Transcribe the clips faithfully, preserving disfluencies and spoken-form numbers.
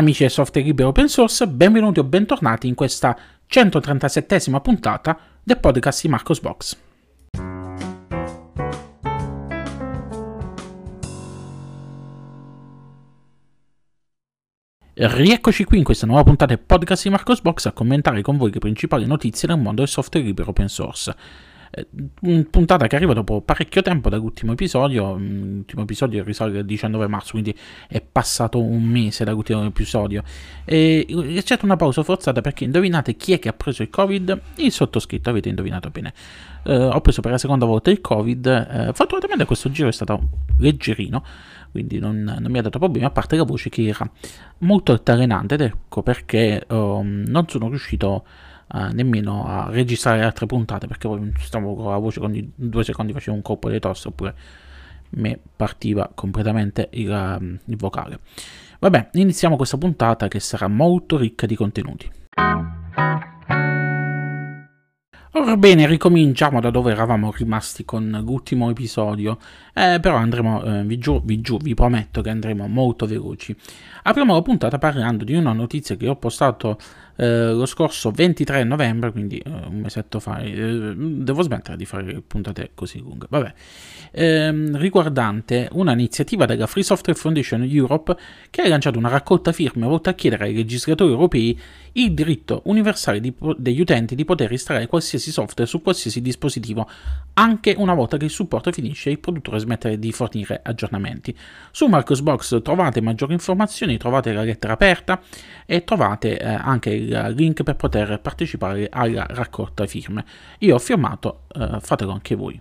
Amici del software libero open source, benvenuti o bentornati in questa centotrentasettesima puntata del podcast di Marco's Box. Rieccoci qui in questa nuova puntata del podcast di Marco's Box a commentare con voi le principali notizie del mondo del software libero open source. Puntata che arriva dopo parecchio tempo dall'ultimo episodio. L'ultimo episodio risale al diciannove marzo, quindi è passato un mese dall'ultimo episodio. E c'è stata una pausa forzata perché indovinate chi è che ha preso il Covid? Il sottoscritto, avete indovinato bene. Eh, ho preso per la seconda volta il Covid. Eh, fortunatamente questo giro è stato leggerino, quindi non, non mi ha dato problemi, a parte la voce che era molto altalenante, ed ecco perché oh, non sono riuscito Uh, nemmeno a registrare altre puntate, perché poi stavo con la voce, con due secondi facevo un colpo di tosse oppure mi partiva completamente il, il vocale. Vabbè, iniziamo questa puntata che sarà molto ricca di contenuti. Orbene, ricominciamo da dove eravamo rimasti con l'ultimo episodio, eh, però andremo, eh, vi, giuro, vi, giuro, vi prometto che andremo molto veloci. Apriamo la puntata parlando di una notizia che ho postato Eh, lo scorso ventitré novembre, quindi eh, un mesetto fa. Eh, devo smettere di fare puntate così lunghe, vabbè, eh, riguardante una iniziativa della Free Software Foundation Europe che ha lanciato una raccolta firme volta a chiedere ai legislatori europei il diritto universale di, degli utenti di poter installare qualsiasi software su qualsiasi dispositivo, anche una volta che il supporto finisce e il produttore smette di fornire aggiornamenti. Su Marco's Box trovate maggiori informazioni, trovate la lettera aperta e trovate eh, anche il link per poter partecipare alla raccolta firme. Io ho firmato, eh, fatelo anche voi.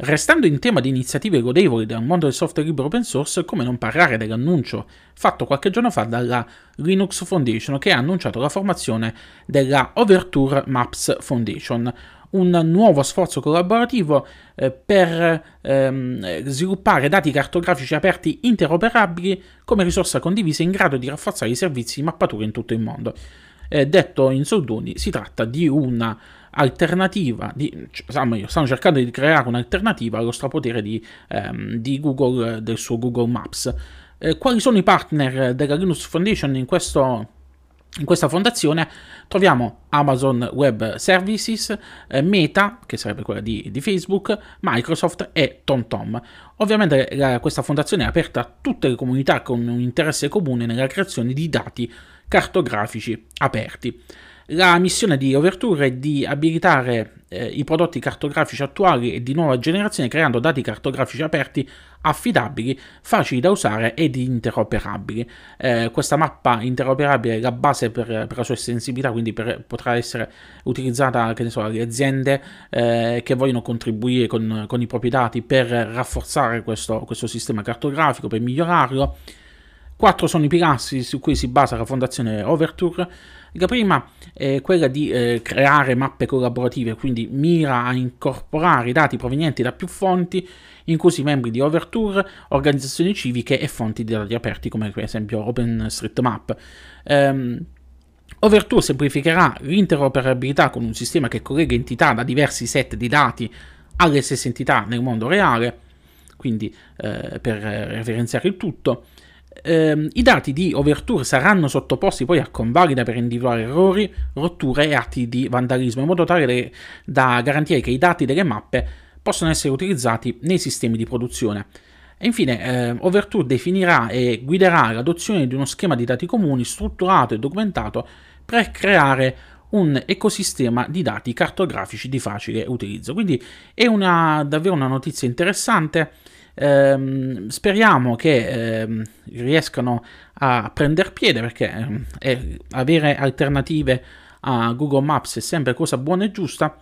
Restando in tema di iniziative lodevoli del mondo del software libero open source, come non parlare dell'annuncio fatto qualche giorno fa dalla Linux Foundation, che ha annunciato la formazione della Overture Maps Foundation, un nuovo sforzo collaborativo eh, per ehm, sviluppare dati cartografici aperti interoperabili come risorsa condivisa in grado di rafforzare i servizi di mappatura in tutto il mondo. Eh, detto in soldoni, si tratta di una alternativa, di, cioè, stanno cercando di creare un'alternativa allo strapotere di, ehm, di Google, del suo Google Maps. Eh, quali sono i partner della Linux Foundation in, questo, in questa fondazione? Troviamo Amazon Web Services, eh, Meta, che sarebbe quella di, di Facebook, Microsoft e TomTom. Ovviamente la, questa fondazione è aperta a tutte le comunità con un interesse comune nella creazione di dati cartografici aperti. La missione di Overture è di abilitare eh, i prodotti cartografici attuali e di nuova generazione creando dati cartografici aperti affidabili, facili da usare ed interoperabili. Eh, questa mappa interoperabile è la base per, per la sua estensibilità, quindi per, potrà essere utilizzata, che ne so, dalle aziende eh, che vogliono contribuire con, con i propri dati per rafforzare questo, questo sistema cartografico, per migliorarlo. Quattro sono i pilastri su cui si basa la fondazione Overture. La prima è quella di eh, creare mappe collaborative, quindi mira a incorporare dati provenienti da più fonti, inclusi membri di Overture, organizzazioni civiche e fonti di dati aperti, come per esempio OpenStreetMap. Ehm, Overture semplificherà l'interoperabilità con un sistema che collega entità da diversi set di dati alle stesse entità nel mondo reale, quindi eh, per referenziare il tutto. Eh, i dati di Overture saranno sottoposti poi a convalida per individuare errori, rotture e atti di vandalismo, in modo tale de- da garantire che i dati delle mappe possano essere utilizzati nei sistemi di produzione. E infine eh, Overture definirà e guiderà l'adozione di uno schema di dati comuni strutturato e documentato per creare un ecosistema di dati cartografici di facile utilizzo. Quindi è una, davvero una notizia interessante. Ehm, speriamo che ehm, riescano a prendere piede, perché ehm, eh, avere alternative a Google Maps è sempre cosa buona e giusta.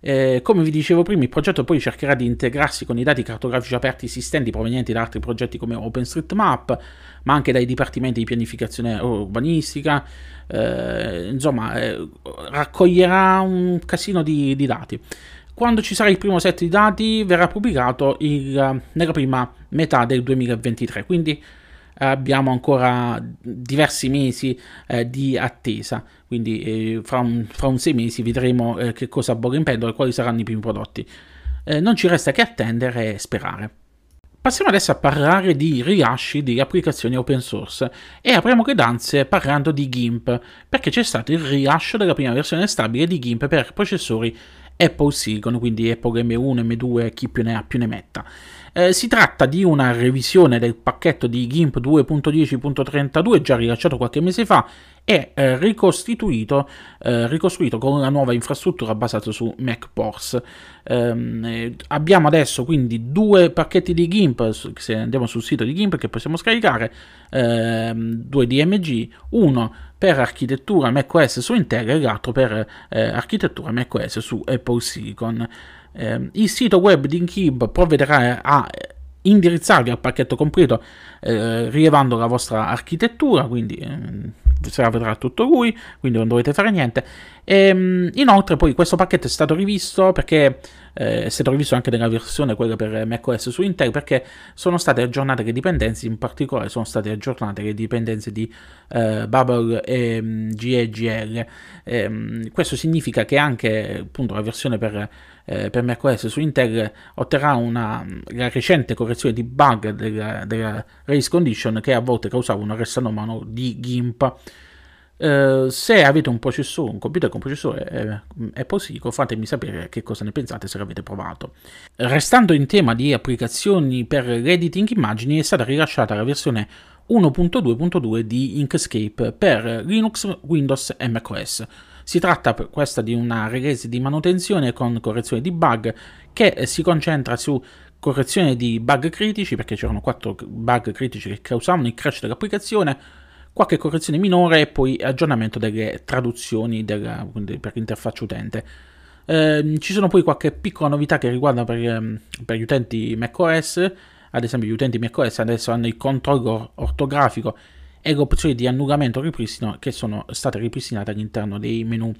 Eh, come vi dicevo prima, il progetto poi cercherà di integrarsi con i dati cartografici aperti esistenti provenienti da altri progetti come OpenStreetMap, ma anche dai dipartimenti di pianificazione urbanistica. Eh, insomma, eh, raccoglierà un casino di, di dati. Quando ci sarà il primo set di dati verrà pubblicato il, nella prima metà del duemilaventitré, quindi abbiamo ancora diversi mesi eh, di attesa, quindi eh, fra, un, fra un sei mesi vedremo eh, che cosa bolle in pentola e quali saranno i primi prodotti. Eh, non ci resta che attendere e sperare. Passiamo adesso a parlare di rilasci di applicazioni open source e apriamo le danze parlando di GIMP, perché c'è stato il rilascio della prima versione stabile di GIMP per processori Apple Silicon, quindi Apple M uno, M due, chi più ne ha più ne metta. Eh, si tratta di una revisione del pacchetto di GIMP due punto dieci punto trentadue già rilasciato qualche mese fa e eh, ricostituito, eh, ricostruito con la nuova infrastruttura basata su MacPors. Eh, abbiamo adesso quindi due pacchetti di GIMP, se andiamo sul sito di GIMP, che possiamo scaricare, eh, due D M G, uno per architettura macOS su Intel e l'altro per eh, architettura macOS su Apple Silicon. Eh, il sito web di GIMP provvederà a indirizzarvi al pacchetto completo eh, rilevando la vostra architettura, quindi eh, se la vedrà tutto lui, quindi non dovete fare niente. E, inoltre poi questo pacchetto è stato rivisto perché eh, è stato rivisto anche nella versione quella per macOS su Intel, perché sono state aggiornate le dipendenze, in particolare sono state aggiornate le dipendenze di eh, Bubble e G E G L. E, questo significa che anche appunto la versione per per macOS su Intel otterrà una, la recente correzione di bug della, della race condition che a volte causava un arresto anomalo di GIMP. Eh, se avete un processore, un computer con processore eh, Apple Silicon, fatemi sapere che cosa ne pensate, se l'avete provato. Restando in tema di applicazioni per l'editing immagini, è stata rilasciata la versione uno punto due punto due di Inkscape per Linux, Windows e macOS. Si tratta per questa di una release di manutenzione con correzione di bug che si concentra su correzione di bug critici, perché c'erano quattro bug critici che causavano il crash dell'applicazione, qualche correzione minore e poi aggiornamento delle traduzioni della, per l'interfaccia utente. Eh, ci sono poi qualche piccola novità che riguarda per, per gli utenti macOS. Ad esempio gli utenti macOS adesso hanno il controllo ortografico e le opzioni di annullamento o ripristino che sono state ripristinate all'interno dei menu.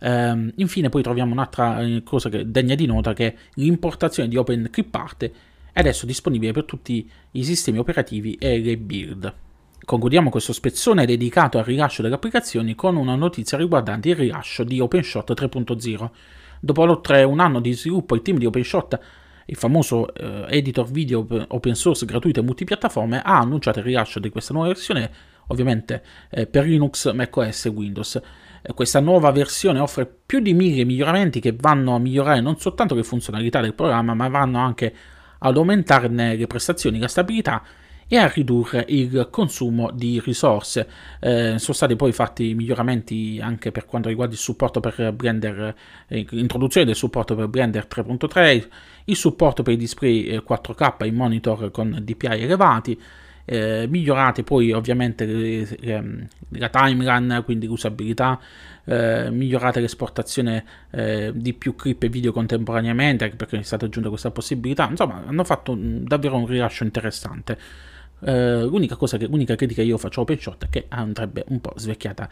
Ehm, infine poi troviamo un'altra cosa che degna di nota, che è l'importazione di OpenStreetMap è adesso disponibile per tutti i sistemi operativi e le build. Concludiamo questo spezzone dedicato al rilascio delle applicazioni con una notizia riguardante il rilascio di OpenShot tre punto zero. Dopo oltre un anno di sviluppo, il team di OpenShot, il famoso eh, editor video open source gratuito e multipiattaforme, ha annunciato il rilascio di questa nuova versione, ovviamente eh, per Linux, macOS e Windows. Eh, questa nuova versione offre più di mille miglioramenti che vanno a migliorare non soltanto le funzionalità del programma, ma vanno anche ad aumentarne le prestazioni, la stabilità e a ridurre il consumo di risorse. Eh, sono stati poi fatti miglioramenti anche per quanto riguarda il supporto per Blender, eh, l'introduzione del supporto per Blender tre punto tre, il supporto per i display eh, quattro K e i monitor con D P I elevati, eh, migliorate poi ovviamente le, le, la timeline, quindi l'usabilità, eh, migliorate l'esportazione eh, di più clip e video contemporaneamente, perché è stata aggiunta questa possibilità. Insomma, hanno fatto davvero un rilascio interessante. Uh, l'unica cosa che, l'unica critica che io faccio a OpenShot è che andrebbe un po' svecchiata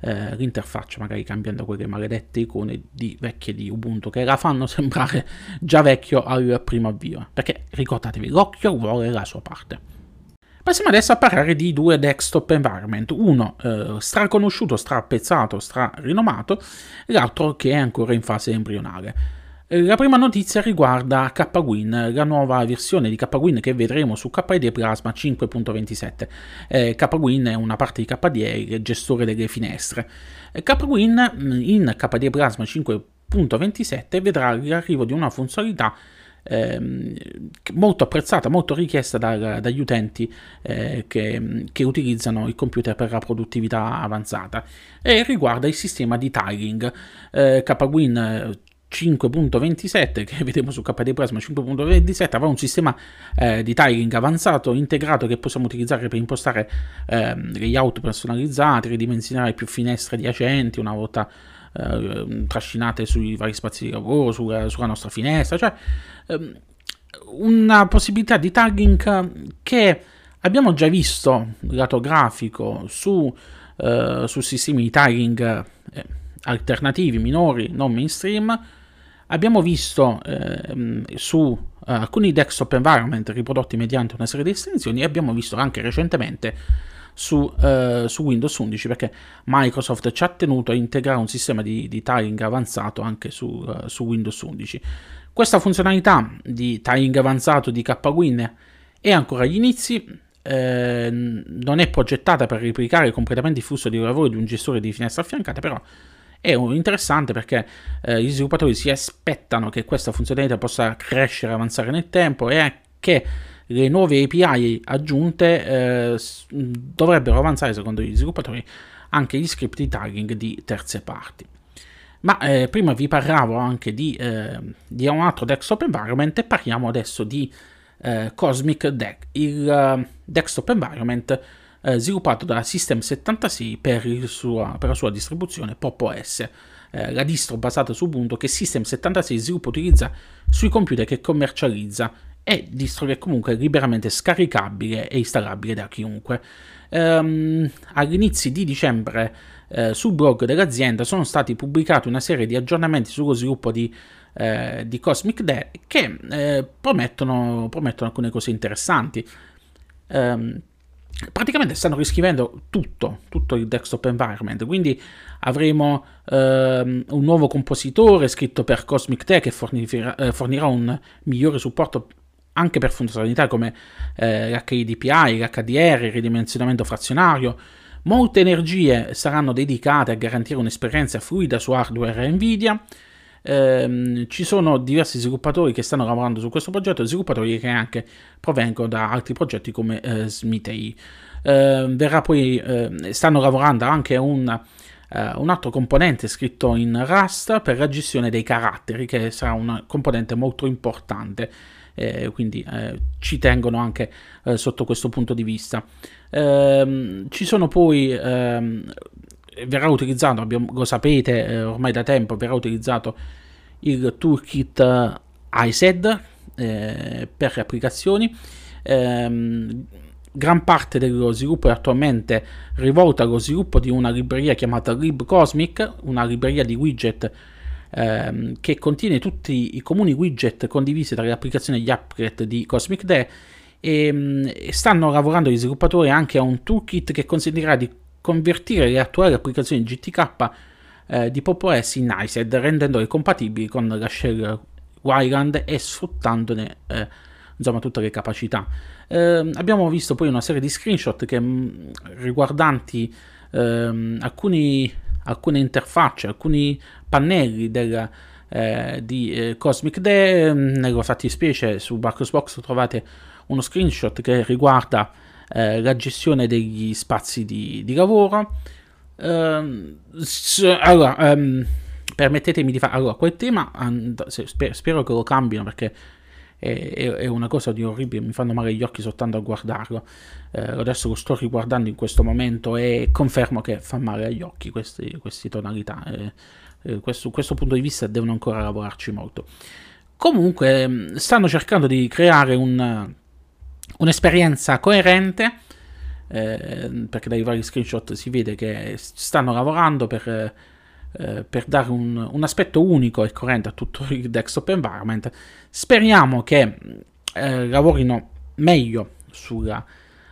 uh, l'interfaccia, magari cambiando quelle maledette icone di vecchie di Ubuntu che la fanno sembrare già vecchio al primo avvio, perché ricordatevi, l'occhio vuole la sua parte. Passiamo adesso a parlare di due desktop environment, uno uh, straconosciuto, strapezzato, strarinomato, l'altro che è ancora in fase embrionale. La prima notizia riguarda KWin, la nuova versione di KWin che vedremo su K D E Plasma cinque punto ventisette. Eh, KWin è una parte di K D E, il gestore delle finestre. KWin in K D E Plasma cinque punto ventisette vedrà l'arrivo di una funzionalità eh, molto apprezzata, molto richiesta da, dagli utenti eh, che, che utilizzano il computer per la produttività avanzata, e riguarda il sistema di tiling. Eh, KWin cinque punto ventisette, che vedremo su K D E Plasma cinque punto ventisette, avrà un sistema eh, di tiling avanzato, integrato, che possiamo utilizzare per impostare eh, layout personalizzati, ridimensionare più finestre adiacenti una volta eh, trascinate sui vari spazi di lavoro, sulla, sulla nostra finestra, cioè eh, una possibilità di tiling che abbiamo già visto lato grafico su, eh, su sistemi di tiling eh, alternativi, minori, non mainstream. Abbiamo visto eh, su eh, alcuni desktop environment riprodotti mediante una serie di estensioni, e abbiamo visto anche recentemente su, eh, su Windows undici, perché Microsoft ci ha tenuto a integrare un sistema di, di tiling avanzato anche su, eh, su Windows undici. Questa funzionalità di tiling avanzato di KWin è ancora agli inizi, eh, non è progettata per replicare completamente il flusso di lavoro di un gestore di finestre affiancate, però è interessante perché eh, gli sviluppatori si aspettano che questa funzionalità possa crescere e avanzare nel tempo e che le nuove A P I aggiunte eh, dovrebbero avanzare, secondo gli sviluppatori, anche gli script di tagging di terze parti. Ma eh, prima vi parlavo anche di, eh, di un altro desktop environment e parliamo adesso di eh, Cosmic Deck, il uh, desktop environment Eh, sviluppato da System settantasei per, il sua, per la sua distribuzione Pop O S, eh, la distro basata su Ubuntu che System settantasei sviluppa utilizza sui computer che commercializza, e distro che comunque è liberamente scaricabile e installabile da chiunque. Ehm, all'inizio di dicembre eh, sul blog dell'azienda sono stati pubblicati una serie di aggiornamenti sullo sviluppo di, eh, di Cosmic Deck che eh, promettono, promettono alcune cose interessanti. Ehm, Praticamente stanno riscrivendo tutto, tutto il desktop environment, quindi avremo ehm, un nuovo compositore scritto per Cosmic Tech che fornirà, eh, fornirà un migliore supporto anche per funzionalità come eh, l'H D P I, l'H D R, il ridimensionamento frazionario. Molte energie saranno dedicate a garantire un'esperienza fluida su hardware Nvidia. Ehm, ci sono diversi sviluppatori che stanno lavorando su questo progetto, sviluppatori che anche provengono da altri progetti come eh, Smitei. Ehm, verrà poi, eh, stanno lavorando anche un, eh, un altro componente scritto in Rust per la gestione dei caratteri, che sarà un componente molto importante, eh, quindi eh, ci tengono anche eh, sotto questo punto di vista. Ehm, ci sono poi ehm, verrà utilizzato, abbiamo, lo sapete eh, ormai da tempo, verrà utilizzato il toolkit Iced eh, per le applicazioni. Ehm, gran parte dello sviluppo è attualmente rivolta allo sviluppo di una libreria chiamata LibCosmic, una libreria di widget ehm, che contiene tutti i comuni widget condivisi tra le applicazioni e gli applet di Cosmic Deck, e, e stanno lavorando gli sviluppatori anche a un toolkit che consentirà di convertire le attuali applicazioni G T K eh, di Pop O S in Iced, rendendole compatibili con la shell Wayland e sfruttandone eh, insomma tutte le capacità. Eh, abbiamo visto poi una serie di screenshot che, mh, riguardanti eh, alcuni, alcune interfacce, alcuni pannelli del, eh, di eh, Cosmic Deck. Nella fattispecie su Marco's Box trovate uno screenshot che riguarda Eh, la gestione degli spazi di, di lavoro. Eh, allora, ehm, permettetemi di fare allora quel tema. And- sper- spero che lo cambino, perché è, è, è una cosa di orribile. Mi fanno male gli occhi soltanto a guardarlo. Eh, adesso lo sto riguardando in questo momento e confermo che fa male agli occhi queste tonalità. Eh, eh, questo, questo punto di vista devono ancora lavorarci molto. Comunque, stanno cercando di creare un. un'esperienza coerente, eh, perché dai vari screenshot si vede che stanno lavorando per, eh, per dare un, un aspetto unico e coerente a tutto il desktop environment. Speriamo che eh, lavorino meglio sulla,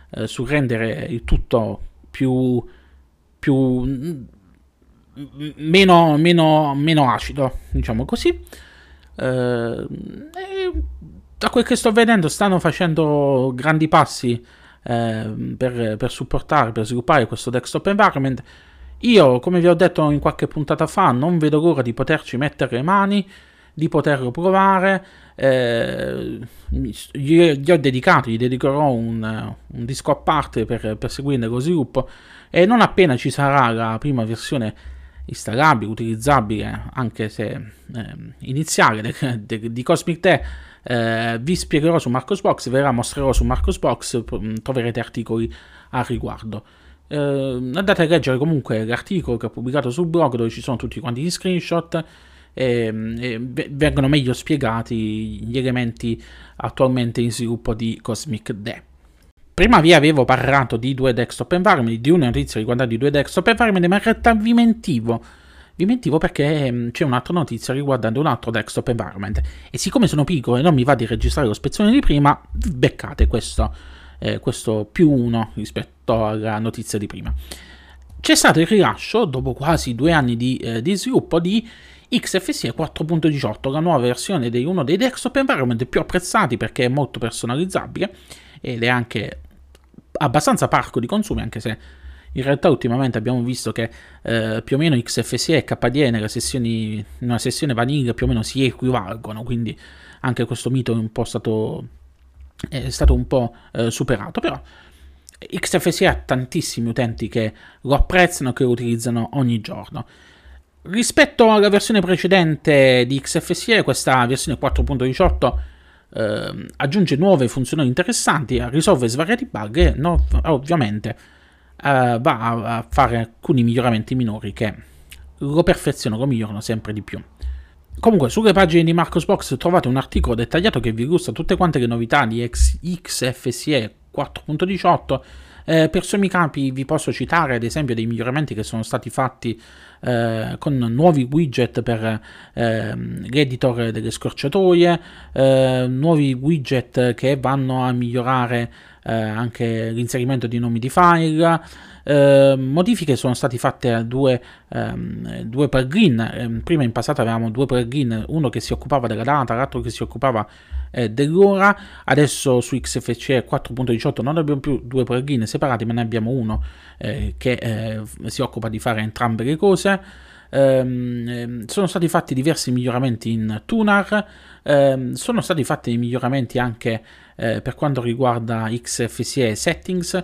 eh, sul rendere il tutto più, più meno, meno, meno acido, diciamo così. Eh, e, Da quel che sto vedendo stanno facendo grandi passi eh, per, per supportare, per sviluppare questo desktop environment. Io, come vi ho detto in qualche puntata fa, non vedo l'ora di poterci mettere le mani, di poterlo provare. Eh, gli, gli ho dedicato, gli dedicherò un, un disco a parte per, per seguirne lo sviluppo, e non appena ci sarà la prima versione installabile, utilizzabile, anche se eh, iniziale, de, de, di Cosmic Tech, Eh, vi spiegherò su Marco's Box, ve la mostrerò su Marco's Box, troverete articoli al riguardo. Eh, andate a leggere comunque l'articolo che ho pubblicato sul blog, dove ci sono tutti quanti gli screenshot e, e vengono meglio spiegati gli elementi attualmente in sviluppo di Cosmic Deck. Prima vi avevo parlato di due desktop environment, di una notizia riguardante i due desktop environment, ma in realtà vi mentivo. Vi mentivo perché c'è un'altra notizia riguardando un altro desktop environment, e siccome sono piccolo e non mi va di registrare lo spezzone di prima, beccate questo eh, questo più uno rispetto alla notizia di prima. C'è stato il rilascio, dopo quasi due anni di, eh, di sviluppo, di X F C E quattro punto diciotto, la nuova versione di uno dei desktop environment più apprezzati perché è molto personalizzabile ed è anche abbastanza parco di consumi, anche se in realtà ultimamente abbiamo visto che eh, più o meno X F C E e K D E nelle sessioni, in una sessione vanilla più o meno si equivalgono, quindi anche questo mito è un po' stato, è stato un po' eh, superato, però X F C E ha tantissimi utenti che lo apprezzano e che lo utilizzano ogni giorno. Rispetto alla versione precedente di X F C E, questa versione quattro punto diciotto eh, aggiunge nuove funzioni interessanti, risolve svariati bug e no, ovviamente... Uh, va a fare alcuni miglioramenti minori che lo perfezionano, lo migliorano sempre di più. Comunque sulle pagine di Marco's Box trovate un articolo dettagliato che vi illustra tutte quante le novità di X F C E quattro punto diciotto. Eh, per sommi capi vi posso citare ad esempio dei miglioramenti che sono stati fatti eh, con nuovi widget per eh, l'editor delle scorciatoie, eh, nuovi widget che vanno a migliorare Eh, anche l'inserimento di nomi di file, eh, modifiche sono state fatte a due, ehm, due plugin, eh, prima in passato avevamo due plugin, uno che si occupava della data, l'altro che si occupava eh, dell'ora, adesso su X F C E quattro punto diciotto non abbiamo più due plugin separati ma ne abbiamo uno eh, che eh, si occupa di fare entrambe le cose. Ehm, sono stati fatti diversi miglioramenti in Tunar, ehm, sono stati fatti miglioramenti anche eh, per quanto riguarda X F C E Settings, eh,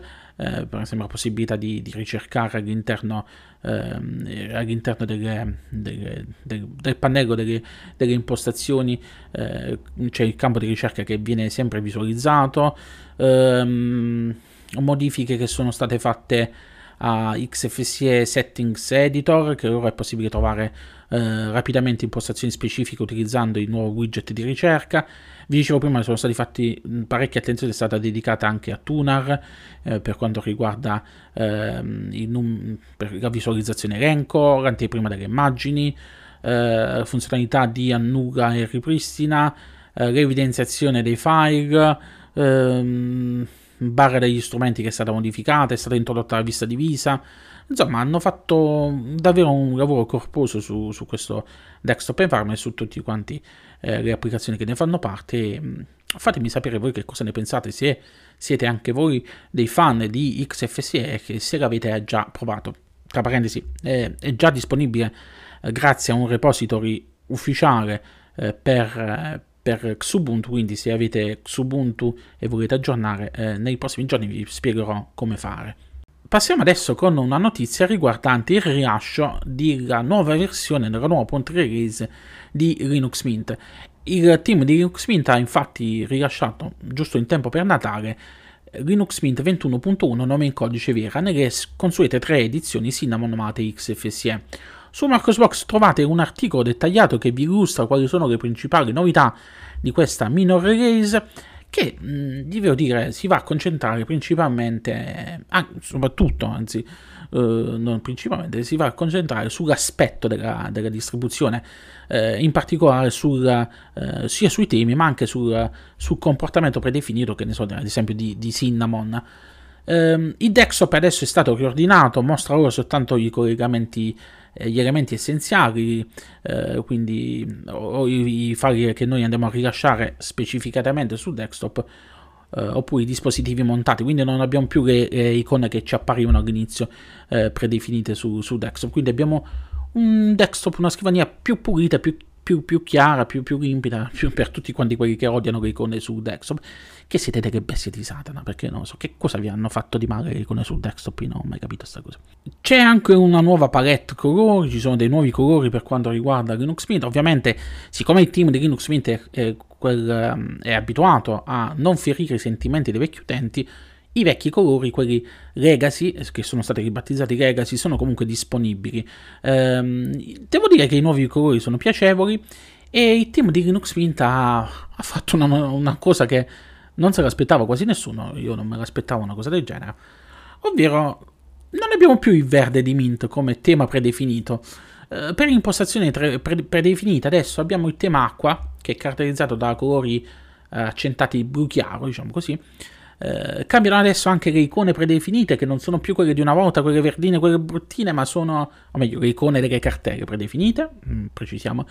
per esempio la possibilità di, di ricercare all'interno, ehm, all'interno delle, delle, del, del pannello delle, delle impostazioni, eh, c'è il campo di ricerca che viene sempre visualizzato, ehm, modifiche che sono state fatte a X F C E Settings Editor, che ora è possibile trovare eh, rapidamente impostazioni specifiche utilizzando il nuovo widget di ricerca. Vi dicevo prima che sono stati fatti parecchia attenzione, è stata dedicata anche a Tunar eh, per quanto riguarda eh, il per la visualizzazione elenco, l'anteprima delle immagini, eh, funzionalità di annulla e ripristina, eh, l'evidenziazione dei file, ehm, barra degli strumenti che è stata modificata, è stata introdotta la vista divisa, insomma hanno fatto davvero un lavoro corposo su, su questo desktop environment e su tutti quanti eh, le applicazioni che ne fanno parte. Fatemi sapere voi che cosa ne pensate, se siete anche voi dei fan di X F C E e se l'avete già provato. Tra parentesi, è, è già disponibile eh, grazie a un repository ufficiale eh, per eh, per Xubuntu, quindi se avete Xubuntu e volete aggiornare, eh, nei prossimi giorni vi spiegherò come fare. Passiamo adesso con una notizia riguardante il rilascio della nuova versione, della nuova punt release di Linux Mint. Il team di Linux Mint ha infatti rilasciato, giusto in tempo per Natale, Linux Mint ventuno punto uno, nome in codice Vera, nelle consuete tre edizioni Cinnamon, Mate, X F C E. Su Marco's Box trovate un articolo dettagliato che vi illustra quali sono le principali novità di questa minor release che, mh, devo dire, si va a concentrare principalmente, eh, soprattutto, anzi, eh, non principalmente, si va a concentrare sull'aspetto della, della distribuzione, eh, in particolare sul, eh, sia sui temi ma anche sul, sul comportamento predefinito, che ne so, ad esempio di, di Cinnamon. Um, il desktop adesso è stato riordinato, mostra ora soltanto i collegamenti, eh, gli elementi essenziali, eh, quindi o i, i file che noi andiamo a rilasciare specificatamente sul desktop, eh, oppure i dispositivi montati, quindi non abbiamo più le, le icone che ci apparivano all'inizio eh, predefinite su, su desktop, quindi abbiamo un desktop, una scrivania più pulita, più Più, più chiara, più, più limpida, più per tutti quanti quelli che odiano le icone sul desktop, che siete delle bestie di Satana, perché non so che cosa vi hanno fatto di male le icone sul desktop, io non ho mai capito sta cosa. C'è anche una nuova palette colori, ci sono dei nuovi colori per quanto riguarda Linux Mint. Ovviamente, siccome il team di Linux Mint è, è, quel, è abituato a non ferire i sentimenti dei vecchi utenti, i vecchi colori, quelli legacy, che sono stati ribattezzati legacy, sono comunque disponibili. Ehm, devo dire che i nuovi colori sono piacevoli e il team di Linux Mint ha, ha fatto una, una cosa che non se l'aspettava quasi nessuno, io non me l'aspettavo una cosa del genere, ovvero non abbiamo più il verde di Mint come tema predefinito. Ehm, per impostazione tre, pre, predefinita adesso abbiamo il tema acqua, che è caratterizzato da colori eh, accentati blu chiaro, diciamo così, Eh, cambiano adesso anche le icone predefinite, che non sono più quelle di una volta, quelle verdine, quelle bruttine, ma sono, o meglio, le icone delle cartelle predefinite, mm, precisiamo,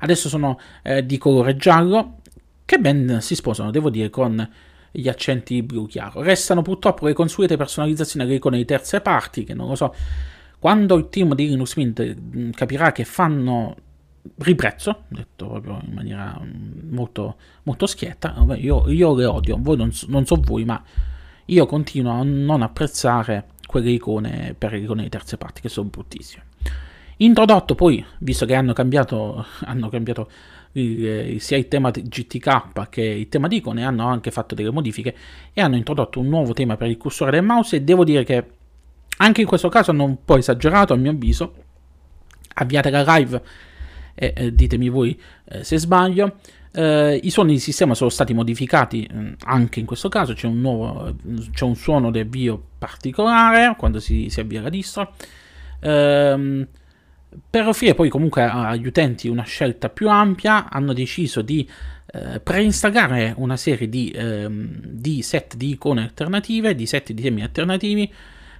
adesso sono eh, di colore giallo, che ben si sposano, devo dire, con gli accenti blu chiaro. Restano purtroppo le consuete personalizzazioni alle icone di terze parti, che non lo so, quando il team di Linux Mint capirà che fanno riprezzo, detto proprio in maniera molto, molto schietta, io, io le odio, voi non so, non so voi, ma io continuo a non apprezzare quelle icone per le icone di terze parti, che sono bruttissime. Introdotto poi, visto che hanno cambiato, hanno cambiato il, sia il tema G T K che il tema di icone, hanno anche fatto delle modifiche e hanno introdotto un nuovo tema per il cursore del mouse, e devo dire che anche in questo caso hanno un po' esagerato, a mio avviso. Avviate la live e eh, ditemi voi eh, se sbaglio. Eh, I suoni di sistema sono stati modificati eh, anche in questo caso, c'è un nuovo, c'è un suono di avvio particolare quando si, si avvia la distro. Eh, per offrire poi comunque agli utenti una scelta più ampia, hanno deciso di eh, preinstallare una serie di, eh, di set di icone alternative, di set di temi alternativi,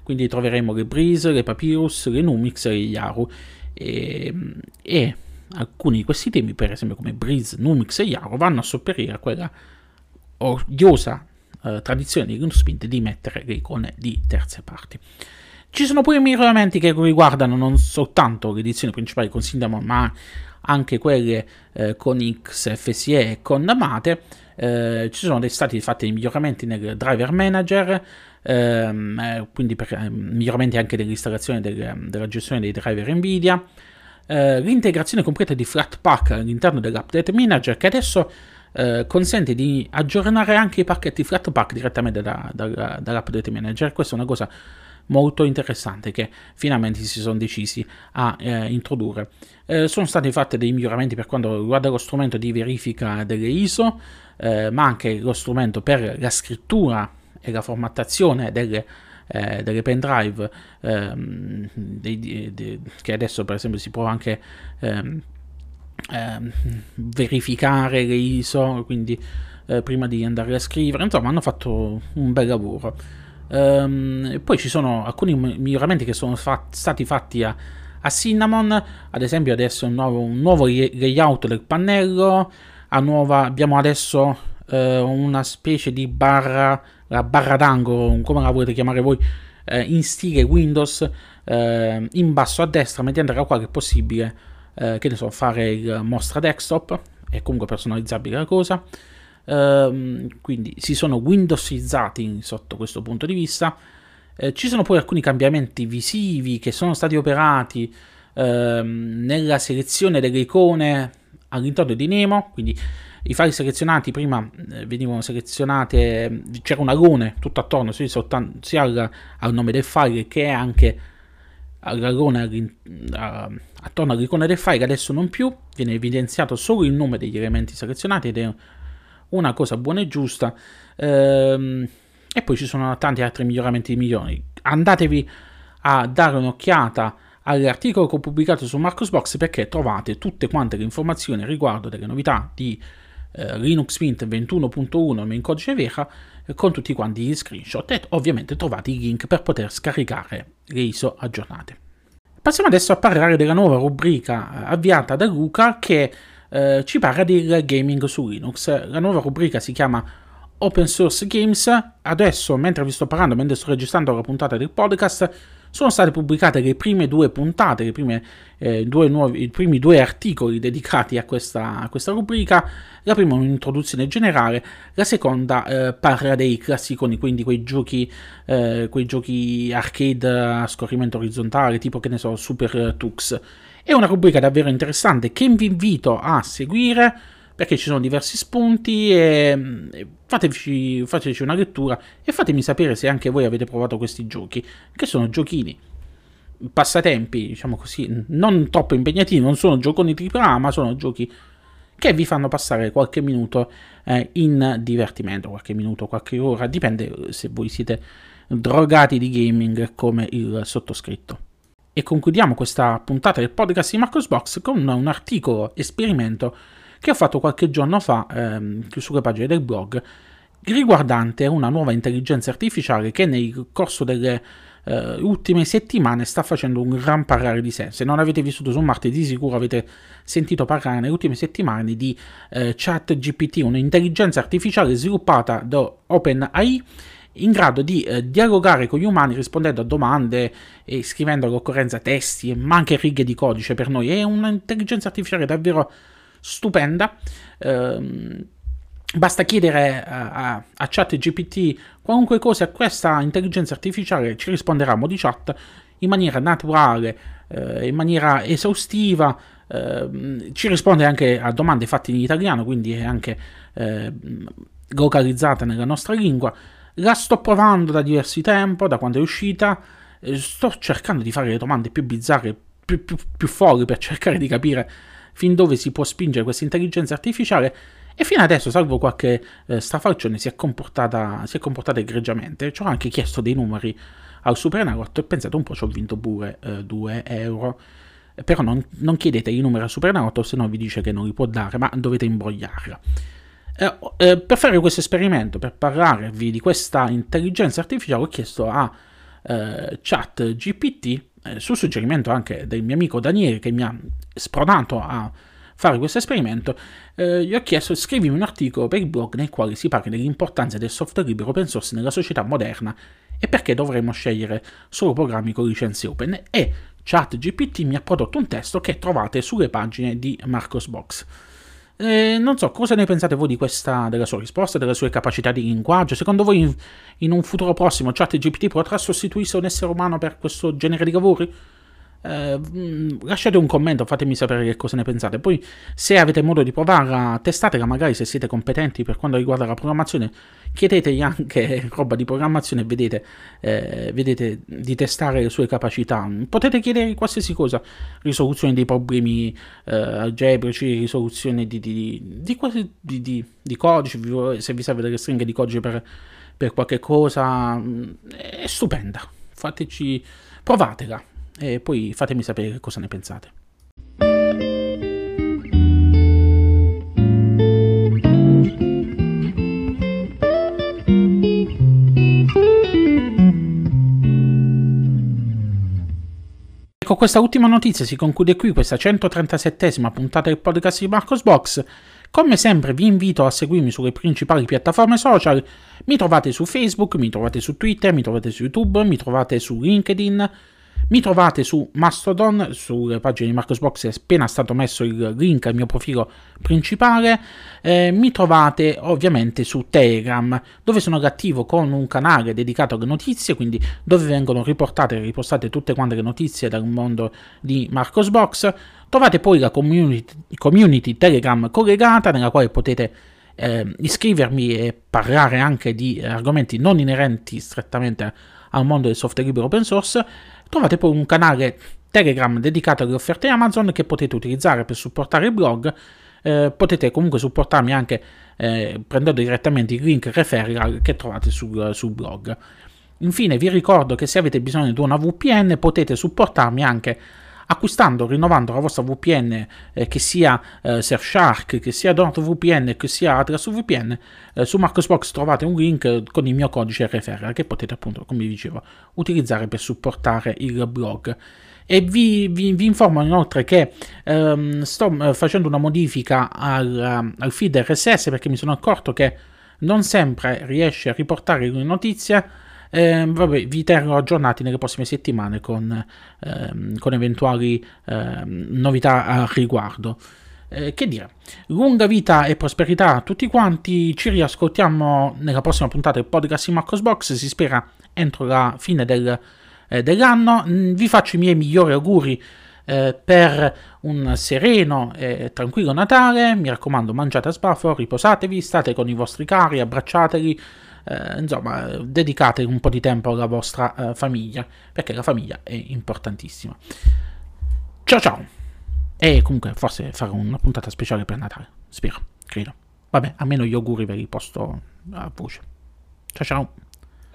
quindi troveremo le Breeze, le Papyrus, le Numix e le Yaru, e, e alcuni di questi temi, per esempio come Breeze, Numix e Yaru, vanno a sopperire a quella odiosa eh, tradizione di Linux Mint di mettere le icone di terze parti. Ci sono poi miglioramenti che riguardano non soltanto le edizioni principali con Cinnamon, ma anche quelle eh, con X F C E e con Mate. Eh, ci sono stati fatti dei miglioramenti nel driver manager, ehm, quindi per, eh, miglioramenti anche dell'installazione del, della gestione dei driver Nvidia. Eh, l'integrazione completa di Flatpak all'interno dell'update manager, che adesso eh, consente di aggiornare anche i pacchetti Flatpak direttamente da, da, da, dall'update manager. Questa è una cosa molto interessante che finalmente si sono decisi a eh, introdurre. Eh, sono stati fatti dei miglioramenti per quanto riguarda lo strumento di verifica delle I S O, eh, ma anche lo strumento per la scrittura e la formattazione delle, eh, delle pendrive, ehm, dei, dei, dei, che adesso per esempio si può anche ehm, ehm, verificare le I S O, quindi eh, prima di andare a scrivere. Insomma, hanno fatto un bel lavoro. Um, poi ci sono alcuni miglioramenti che sono fat- stati fatti a, a Cinnamon, ad esempio adesso un nuovo, un nuovo layout del pannello, a nuova, abbiamo adesso eh, una specie di barra, la barra d'angolo, come la volete chiamare voi, eh, in stile Windows, eh, in basso a destra, mediante la quale è possibile eh, che ne so, fare il mostra desktop, è comunque personalizzabile la cosa. Uh, quindi si sono windowsizzati sotto questo punto di vista. Eh, ci sono poi alcuni cambiamenti visivi che sono stati operati uh, nella selezione delle icone all'interno di Nemo, quindi i file selezionati prima eh, venivano selezionate, c'era un alone tutto attorno sia, soltanto, sia al, al nome del file che anche all'alone all attorno all'icona del file. Adesso non più, viene evidenziato solo il nome degli elementi selezionati, ed è una cosa buona e giusta. Ehm, e poi ci sono tanti altri miglioramenti migliori. Andatevi a dare un'occhiata all'articolo che ho pubblicato su Marco's Box, perché trovate tutte quante le informazioni riguardo delle novità di eh, Linux Mint ventuno punto uno nel codice Vera, eh, con tutti quanti gli screenshot, e ovviamente trovate i link per poter scaricare le I S O aggiornate. Passiamo adesso a parlare della nuova rubrica avviata da Luca, che Uh, ci parla del gaming su Linux. La nuova rubrica si chiama Open Source Games. Adesso, mentre vi sto parlando, mentre sto registrando la puntata del podcast, sono state pubblicate le prime due puntate, le prime, eh, due nuovi, i primi due articoli dedicati a questa, a questa rubrica. La prima è un'introduzione generale, la seconda eh, parla dei classiconi, quindi quei giochi, eh, quei giochi arcade a scorrimento orizzontale, tipo, che ne so, Super Tux. È una rubrica davvero interessante che vi invito a seguire, perché ci sono diversi spunti, e, e fateci, fateci una lettura e fatemi sapere se anche voi avete provato questi giochi, che sono giochini, passatempi, diciamo così, non troppo impegnativi, non sono gioconi tripla A, ma sono giochi che vi fanno passare qualche minuto eh, in divertimento, qualche minuto, qualche ora, dipende se voi siete drogati di gaming come il sottoscritto. E concludiamo questa puntata del podcast di Marco's Box con un articolo esperimento che ho fatto qualche giorno fa ehm, sulle pagine del blog, riguardante una nuova intelligenza artificiale che nel corso delle Uh, ultime settimane sta facendo un gran parlare di sé. Se non avete vissuto su Marte di sicuro avete sentito parlare nelle ultime settimane di uh, ChatGPT, un'intelligenza artificiale sviluppata da OpenAI in grado di uh, dialogare con gli umani rispondendo a domande e scrivendo all'occorrenza testi, ma anche righe di codice per noi. È un'intelligenza artificiale davvero stupenda. Uh, Basta chiedere a, a, a ChatGPT qualunque cosa e questa intelligenza artificiale ci risponderà a mo' di chat in maniera naturale, eh, in maniera esaustiva, eh, ci risponde anche a domande fatte in italiano, quindi è anche eh, localizzata nella nostra lingua. La sto provando da diverso tempo, da quando è uscita, eh, sto cercando di fare le domande più bizzarre, più, più, più folli per cercare di capire fin dove si può spingere questa intelligenza artificiale. E fino adesso, salvo qualche eh, strafalcione, si è comportata, si è comportata egregiamente. Ci ho anche chiesto dei numeri al SuperEnalotto e pensate un po', ci ho vinto pure eh, due euro. Però non, non chiedete i numeri al SuperEnalotto, se no vi dice che non li può dare, ma dovete imbrogliarla. Eh, eh, per fare questo esperimento, per parlarvi di questa intelligenza artificiale, ho chiesto a eh, ChatGPT, eh, sul suggerimento anche del mio amico Daniele, che mi ha spronato a fare questo esperimento, eh, gli ho chiesto: scrivimi un articolo per il blog nel quale si parli dell'importanza del software libero open source nella società moderna e perché dovremmo scegliere solo programmi con licenze open, e ChatGPT mi ha prodotto un testo che trovate sulle pagine di Marco's Box. Eh, non so cosa ne pensate voi di questa, della sua risposta, della sua capacità di linguaggio. Secondo voi in, in un futuro prossimo ChatGPT potrà sostituirsi un essere umano per questo genere di lavori? Uh, lasciate un commento, fatemi sapere che cosa ne pensate. Poi, se avete modo di provarla, testatela, magari se siete competenti per quanto riguarda la programmazione chiedetegli anche roba di programmazione e vedete, eh, vedete di testare le sue capacità. Potete chiedere qualsiasi cosa, risoluzione dei problemi eh, algebrici, risoluzione di, di, di, di, di, di codice, se vi serve delle stringhe di codice per, per qualche cosa. È stupenda, fateci, provatela e poi fatemi sapere cosa ne pensate. E con questa ultima notizia si conclude qui questa centotrentasettesima puntata del podcast di Marco's Box. Come sempre vi invito a seguirmi sulle principali piattaforme social. Mi trovate su Facebook, mi trovate su Twitter, mi trovate su YouTube, mi trovate su LinkedIn. Mi trovate su Mastodon, sulle pagine di Marco's Box è appena stato messo il link al mio profilo principale, eh, mi trovate ovviamente su Telegram, dove sono attivo con un canale dedicato alle notizie, quindi dove vengono riportate e ripostate tutte quante le notizie dal mondo di Marco's Box. Trovate poi la community, community Telegram collegata, nella quale potete eh, iscrivermi e parlare anche di argomenti non inerenti strettamente al mondo del software libero open source. Trovate poi un canale Telegram dedicato alle offerte Amazon che potete utilizzare per supportare il blog. Eh, potete comunque supportarmi anche eh, prendendo direttamente il link referral che trovate sul, sul blog. Infine vi ricordo che se avete bisogno di una V P N potete supportarmi anche acquistando, rinnovando la vostra V P N, eh, che sia eh, Surfshark, che sia DonorVPN, che sia AtlasVPN. eh, su Marcosbox trovate un link con il mio codice referral che potete appunto, come vi dicevo, utilizzare per supportare il blog. E vi, vi, vi informo inoltre che ehm, sto facendo una modifica al, al feed R S S perché mi sono accorto che non sempre riesce a riportare le notizie. Eh, vabbè, vi terrò aggiornati nelle prossime settimane con, ehm, con eventuali ehm, novità al riguardo. Eh, che dire, lunga vita e prosperità a tutti quanti, ci riascoltiamo nella prossima puntata del podcast di Marco's Box, si spera entro la fine del, eh, dell'anno. Vi faccio i miei migliori auguri eh, per un sereno e tranquillo Natale. Mi raccomando, mangiate a sbaffo, riposatevi, state con i vostri cari, abbracciateli. Eh, insomma, dedicate un po' di tempo alla vostra eh, famiglia, perché la famiglia è importantissima. Ciao ciao! E comunque forse farò una puntata speciale per Natale, spero, credo. Vabbè, almeno gli auguri ve li posto a voce. Ciao ciao!